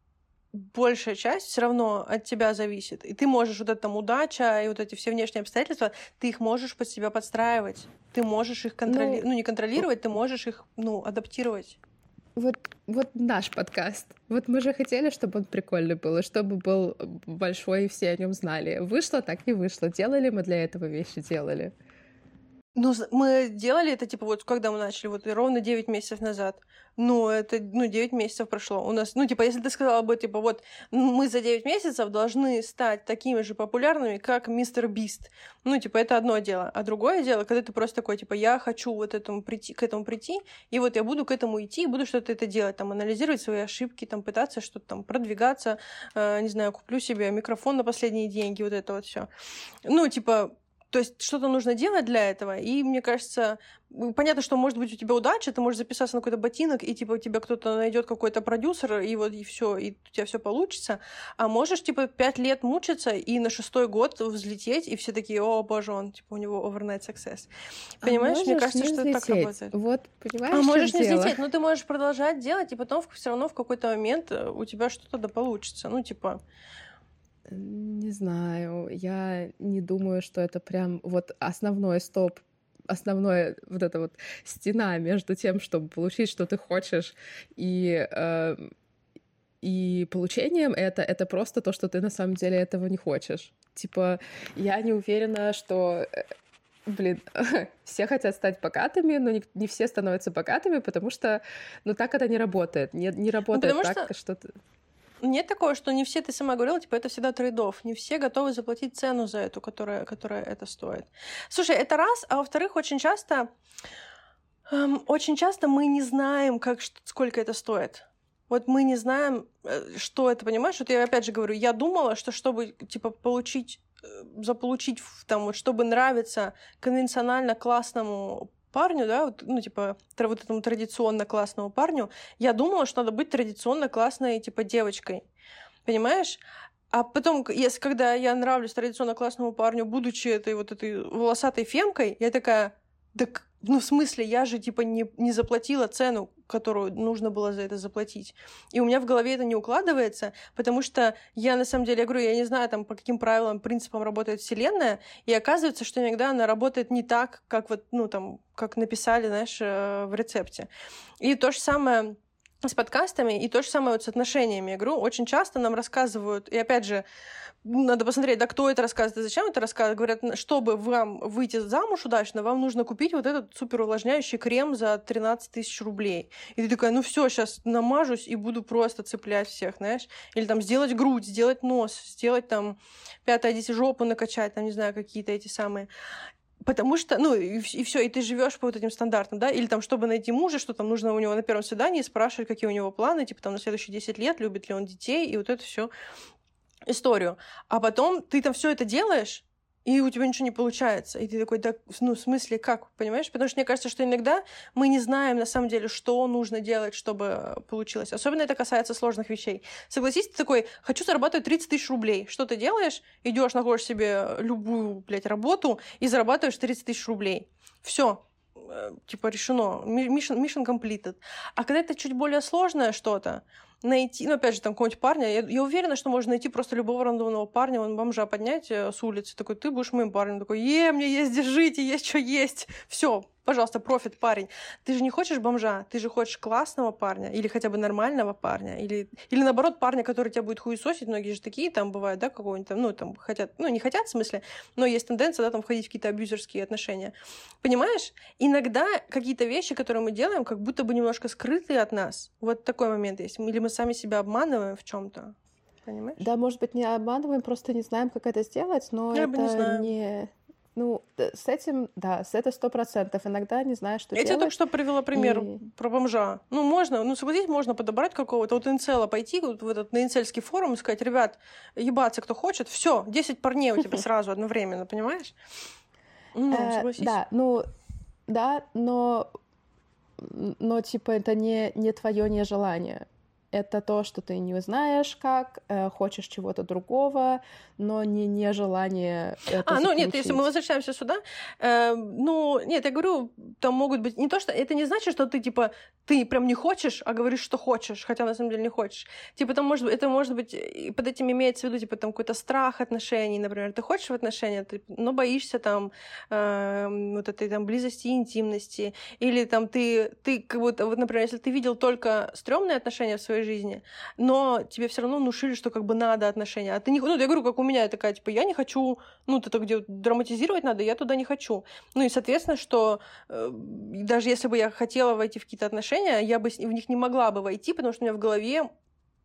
большая часть все равно от тебя зависит. И ты можешь вот эта там удача и вот эти все внешние обстоятельства, ты их можешь под себя подстраивать. Ты можешь их контролировать, не контролировать, ты можешь их, адаптировать. Вот наш подкаст. Вот мы же хотели, чтобы он прикольный был, и чтобы был большой, и все о нем знали. Вышло так, не вышло. Делали мы для этого вещи, делали. Мы делали это, когда мы начали, ровно 9 месяцев назад. 9 месяцев прошло. У нас, если ты сказала бы, мы за 9 месяцев должны стать такими же популярными, как Мистер Бист. Это одно дело. А другое дело, когда ты просто такой, я хочу к этому прийти, и вот я буду к этому идти, и буду что-то это делать, анализировать свои ошибки, пытаться что-то продвигаться, не знаю, куплю себе микрофон на последние деньги, вот это вот все. То есть что-то нужно делать для этого, и мне кажется, понятно, что может быть у тебя удача, ты можешь записаться на какой-то ботинок, и типа у тебя кто-то найдет какой-то продюсер, и вот и все, и у тебя все получится. А можешь типа 5 лет мучиться и на 6-й год взлететь, и все такие: о боже, он типа у него overnight success. Понимаешь, мне кажется, что это так работает. Вот, понимаешь, а можешь не взлететь, но ты можешь продолжать делать, и потом все равно в какой-то момент у тебя что-то да получится. Ну, типа. Не знаю, я не думаю, что это прям вот основной стоп, основная вот эта вот стена между тем, чтобы получить, что ты хочешь, и получением это просто то, что ты на самом деле этого не хочешь. Типа, я не уверена, что... Блин, все хотят стать богатыми, но не все становятся богатыми, потому что, ну, так это не работает. Не работает так, что ты... Нет такого, что не все, ты сама говорила, типа, это всегда трейд-офф. Не все готовы заплатить цену за эту, которая это стоит. Слушай, это раз, а во-вторых, очень часто мы не знаем, сколько это стоит. Вот мы не знаем, что это, понимаешь? Вот я опять же говорю, я думала, что чтобы, типа, заполучить, там, вот, чтобы нравиться конвенционально классному парню, да, вот, ну, типа, вот этому традиционно классному парню, я думала, что надо быть традиционно классной, типа, девочкой, понимаешь? А потом, когда я нравлюсь традиционно классному парню, будучи этой волосатой фемкой, я такая, так, ну, в смысле, я же, типа, не заплатила цену, которую нужно было за это заплатить. И у меня в голове это не укладывается, потому что я, на самом деле, я говорю, я не знаю, там, по каким правилам, принципам работает вселенная, и оказывается, что иногда она работает не так, как вот, ну, там, как написали, знаешь, в рецепте. И то же самое с подкастами, и то же самое вот с отношениями. Я говорю, очень часто нам рассказывают, и опять же, надо посмотреть, да, кто это рассказывает, зачем это рассказывает. Говорят, чтобы вам выйти замуж удачно, вам нужно купить вот этот суперувлажняющий крем за 13 000 рублей. И ты такая, ну все, сейчас намажусь и буду просто цеплять всех, знаешь. Или там сделать грудь, сделать нос, сделать там 5-10 жопу накачать, там, не знаю, какие-то эти самые... Потому что, ну, и все, и ты живешь по вот этим стандартам, да, или там, чтобы найти мужа, что там нужно у него на первом свидании, спрашивать, какие у него планы, типа там на следующие 10 лет, любит ли он детей, и вот это все историю. А потом ты там все это делаешь, и у тебя ничего не получается. И ты такой, да, ну, в смысле, как, понимаешь? Потому что мне кажется, что иногда мы не знаем, на самом деле, что нужно делать, чтобы получилось. Особенно это касается сложных вещей. Согласись, ты такой, хочу зарабатывать 30 000 рублей. Что ты делаешь? Идешь, находишь себе любую, блядь, работу и зарабатываешь 30 000 рублей. Все, типа, решено. Mission completed. А когда это чуть более сложное что-то, найти, ну, опять же, там, какого-нибудь парня, я уверена, что можно найти просто любого рандомного парня, он бомжа поднять с улицы, такой, ты будешь моим парнем, такой, мне есть, держите, есть что есть, все, пожалуйста, профит, парень. Ты же не хочешь бомжа, ты же хочешь классного парня, или хотя бы нормального парня, или наоборот, парня, который тебя будет хуесосить, многие же такие там бывают, да, какого-нибудь там, ну, там, хотят, ну, не хотят, в смысле, но есть тенденция, да, там, входить в какие-то абьюзерские отношения. Понимаешь? Иногда какие-то вещи, которые мы делаем, как будто бы немножко скрытые от нас. Вот такой момент есть. Или мы сами себя обманываем в чем-то, понимаешь? Да, может быть, не обманываем, просто не знаем, как это сделать, но я это не... Ну, с этим, да, с это 100%. Иногда не знаешь, что делать. Я тебе только что привела пример про бомжа. Ну, можно, ну, согласись, можно подобрать какого-то вот инцела, пойти вот в этот, на инцельский форум и сказать, ребят, ебаться кто хочет, все, 10 парней у тебя сразу одновременно, понимаешь? Ну, согласись. Да, но, типа, это не твое нежелание. Это то, что ты не знаешь как, хочешь чего-то другого, но не нежелание это заключить. Ну нет, если мы возвращаемся сюда, нет, я говорю, там могут быть... Не то, что... Это не значит, что ты, типа, ты прям не хочешь, а говоришь, что хочешь, хотя на самом деле не хочешь. Типа там может быть... Под этим имеется в виду, типа, там какой-то страх отношений, например. Ты хочешь в отношения, но боишься там вот этой там близости, интимности. Или там ты как будто... Вот, например, если ты видел только стрёмные отношения в своей жизни, но тебе все равно внушили, что как бы надо отношения. А ты не... Ну, я говорю, как у меня такая, типа, я не хочу... Ну, это где драматизировать надо, я туда не хочу. Ну, и, соответственно, что даже если бы я хотела войти в какие-то отношения, я бы в них не могла бы войти, потому что у меня в голове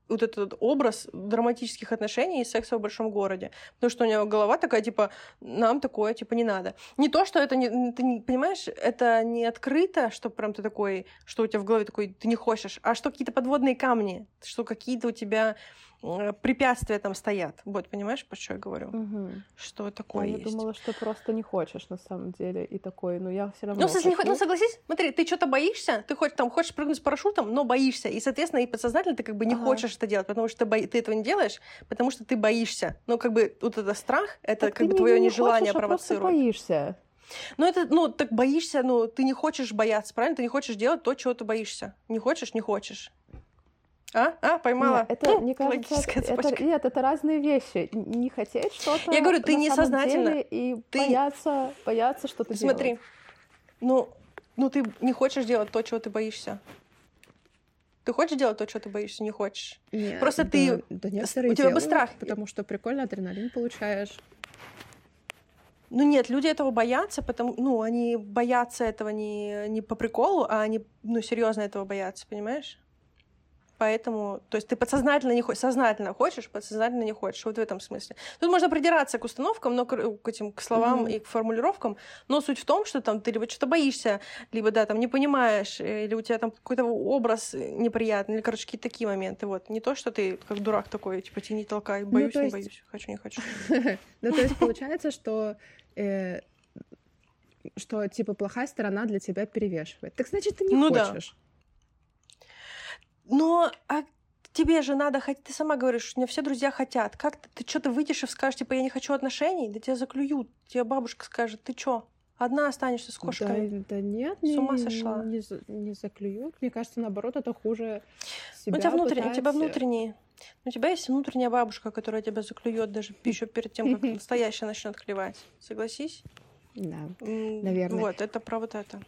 вот этот образ драматических отношений и секса в большом городе. Потому что у него голова такая, типа, нам такое, типа, не надо. Не то, что это, ты не, понимаешь, это не открыто, что прям ты такой, что у тебя в голове такой, ты не хочешь, а что какие-то подводные камни, что какие-то у тебя препятствия там стоят. Вот, понимаешь, про что я говорю? Угу. Что такое есть? Я думала, что просто не хочешь, на самом деле, и такой, но я все равно... Ну, в смысле, ну, согласись, смотри, ты что-то боишься, ты хоть, там, хочешь прыгнуть с парашютом, но боишься, и, соответственно, и подсознательно ты как бы не хочешь это делать, потому что ты этого не делаешь, потому что ты боишься. Ну, как бы, вот это страх, это так как бы твое нежелание хочешь, провоцирует. Ты не хочешь, а просто боишься. Ну, это, ну, так боишься, ну, ты не хочешь бояться, правильно? Ты не хочешь делать то, чего ты боишься. Не хочешь, не хочешь. А, поймала? Нет, это, мне кажется, это разные вещи. Не хотеть что-то, я говорю, ты несознательно. И ты... бояться что-то делать. Смотри, ну, ты не хочешь делать то, чего ты боишься. Ты хочешь делать то, чего ты боишься? Не хочешь. Нет, просто ты... Да некоторые у тебя бы страх. Потому что прикольно адреналин получаешь. Ну нет, люди этого боятся, потому, ну, они боятся этого не по приколу, а они, ну, серьезно этого боятся, понимаешь? Поэтому, то есть ты подсознательно не хочешь, сознательно хочешь, подсознательно не хочешь, вот в этом смысле. Тут можно придираться к установкам, но к этим, к словам и к формулировкам, но суть в том, что там ты либо что-то боишься, либо, да, там не понимаешь, или у тебя там какой-то образ неприятный, или, короче, какие-то такие моменты, вот. Не то, что ты как дурак такой, типа, тяни, толкай, боюсь, не боюсь, хочу, не хочу. Ну, то есть получается, что, типа, плохая сторона для тебя перевешивает. Так значит, ты не хочешь. Но а тебе же надо хотеть, ты сама говоришь, что у меня все друзья хотят. Как ты что-то выйдешь и скажешь, типа, я не хочу отношений, да тебя заклюют. Тебе бабушка скажет, ты что, одна останешься с кошкой? Да нет, с ума сошла. Не заклюют. Мне кажется, наоборот, это хуже себя. У тебя есть внутренняя бабушка, которая тебя заклюет даже еще перед тем, как настоящая начнет клевать. Согласись? Да, наверное. Вот, это про вот это.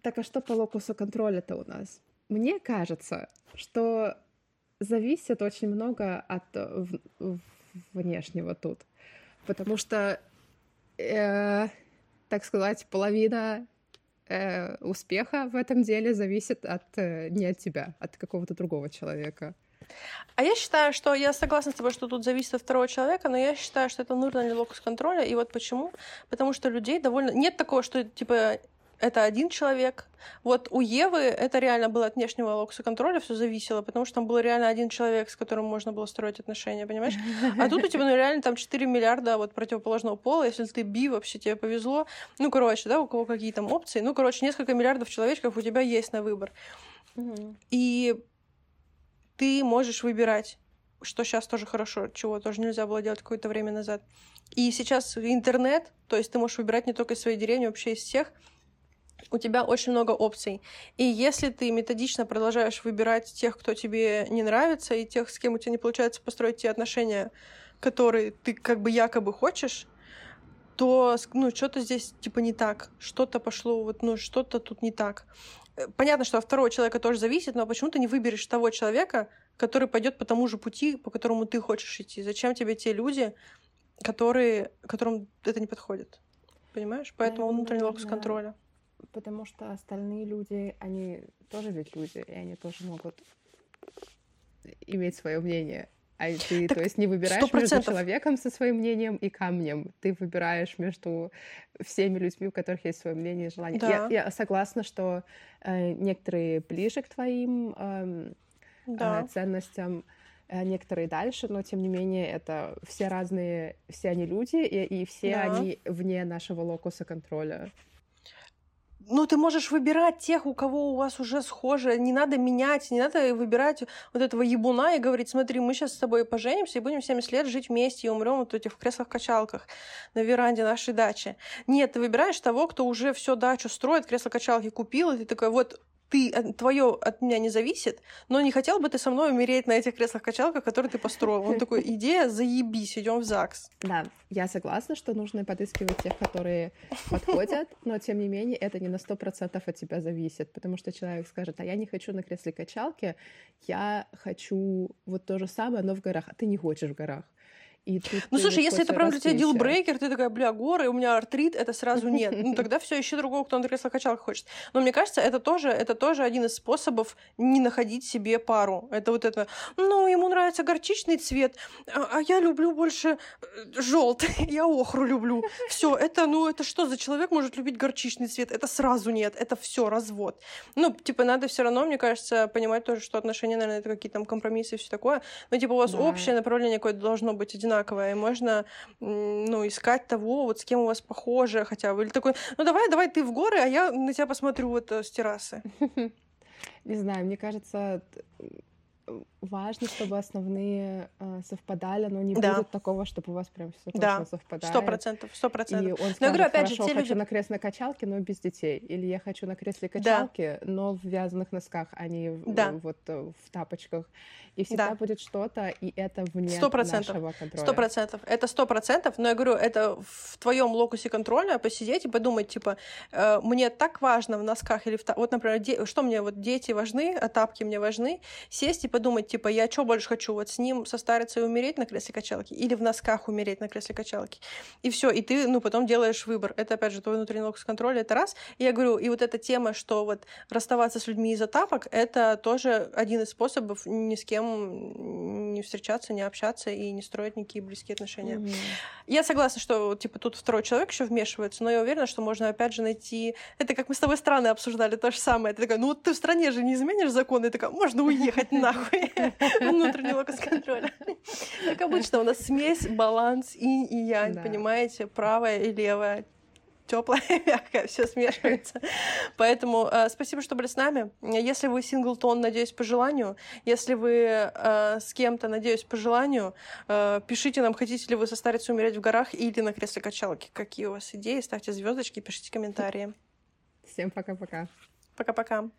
Так, а что по локусу контроля-то у нас? Мне кажется, что зависит очень много от внешнего тут, потому что, так сказать, половина успеха в этом деле зависит не от тебя, от какого-то другого человека. А я считаю, что я согласна с тобой, что тут зависит от второго человека, но я считаю, что это внутренний локус контроля, и вот почему. Потому что людей довольно... Нет такого, что, типа... Это один человек. Вот у Евы это реально было от внешнего локуса контроля, все зависело, потому что там был реально один человек, с которым можно было строить отношения, понимаешь? А тут у тебя, ну, реально там 4 миллиарда вот противоположного пола, если ты би, вообще тебе повезло. Ну, короче, да, у кого какие там опции. Ну, короче, несколько миллиардов человечков у тебя есть на выбор. И ты можешь выбирать, что сейчас тоже хорошо, чего тоже нельзя было делать какое-то время назад. И сейчас интернет, то есть ты можешь выбирать не только из своей деревни, вообще из всех. У тебя очень много опций. И если ты методично продолжаешь выбирать тех, кто тебе не нравится, и тех, с кем у тебя не получается построить те отношения, которые ты как бы якобы хочешь, то, ну, что-то здесь типа не так. Что-то пошло, вот, ну, что-то тут не так. Понятно, что от второго человека тоже зависит, но почему ты не выберешь того человека, который пойдет по тому же пути, по которому ты хочешь идти? Зачем тебе те люди, которым это не подходит? Понимаешь? Поэтому внутренний локус контроля. Потому что остальные люди, они тоже ведь люди, и они тоже могут иметь свое мнение. А ты, так, то есть, не выбираешь 100%. Между человеком со своим мнением и камнем. Ты выбираешь между всеми людьми, у которых есть свое мнение и желание. Да. Я согласна, что некоторые ближе к твоим ценностям, некоторые дальше, но, тем не менее, это все разные, все они люди, и все они вне нашего локуса контроля. Ну, ты можешь выбирать тех, у кого у вас уже схоже. Не надо менять, не надо выбирать вот этого ебуна и говорить, смотри, мы сейчас с тобой поженимся и будем 70 лет жить вместе и умрем вот этих в креслах-качалках на веранде нашей дачи. Нет, ты выбираешь того, кто уже всю дачу строит, кресло-качалки купил, и ты такой, вот, твое от меня не зависит, но не хотел бы ты со мной умереть на этих креслах-качалках, которые ты построил. Он такой, идея, заебись, идем в ЗАГС. Да, я согласна, что нужно подыскивать тех, которые подходят, но, тем не менее, это не на 100% от тебя зависит, потому что человек скажет, а я не хочу на кресле-качалке, я хочу вот то же самое, но в горах, а ты не хочешь в горах. Ну, слушай, если это прям для тебя дилбрейкер, ты такая, бля, горы, у меня артрит, это сразу нет. Ну, тогда все, ищи другого, кто на кресло-качалках хочет. Но мне кажется, это тоже один из способов не находить себе пару. Это вот это, ну, ему нравится горчичный цвет, а я люблю больше желтый, я охру люблю. Все, это, ну, это что за человек может любить горчичный цвет? Это сразу нет, это все развод. Ну, типа, надо все равно, мне кажется, понимать тоже, что отношения, наверное, это какие-то там компромиссы и все такое. Но, типа, у вас общее направление какое-то должно быть одинаковое, и можно, ну, искать того, вот с кем у вас похоже хотя бы. Или такой, ну, давай ты в горы, а я на тебя посмотрю вот с террасы. Не знаю, мне кажется, важно, чтобы основные совпадали, но не будет такого, чтобы у вас прям все точно совпадает. 100%. И он скажет, говорю, опять хорошо, же, хочу люди... на кресло-качалке, но без детей. Или я хочу на кресле-качалке, но в вязаных носках, а не вот в тапочках. И всегда будет что-то, и это вне 100%. Нашего контроля. 100%. Это 100%, но я говорю, это в твоем локусе контроля посидеть и подумать, типа, мне так важно в носках или в тапках. Вот, например, что мне, вот дети важны, а тапки мне важны. Сесть и подумать, типа, я что больше хочу, вот с ним состариться и умереть на кресле-качалке или в носках умереть на кресле-качалке. И все, и ты, ну, потом делаешь выбор. Это, опять же, твой внутренний локус контроля, это раз. И я говорю, и вот эта тема, что вот расставаться с людьми из-за тапок, это тоже один из способов ни с кем не встречаться, не общаться и не строить никакие близкие отношения. Mm-hmm. Я согласна, что, типа, тут второй человек еще вмешивается, но я уверена, что можно, опять же, найти... Это как мы с тобой страны обсуждали, то же самое. Ты такая, ну, вот ты в стране же не изменишь законы, и такая, можно уехать нахуй. Внутренний локус контроля. Как обычно, у нас смесь, баланс, инь и янь, понимаете? Правая и левая, теплая и мягкая, все смешивается. Поэтому спасибо, что были с нами. Если вы синглтон, надеюсь, по желанию. Если вы с кем-то, надеюсь, по желанию, пишите нам, хотите ли вы состариться, умереть в горах или на кресле-качалке. Какие у вас идеи? Ставьте звездочки, пишите комментарии. Всем пока-пока. Пока-пока.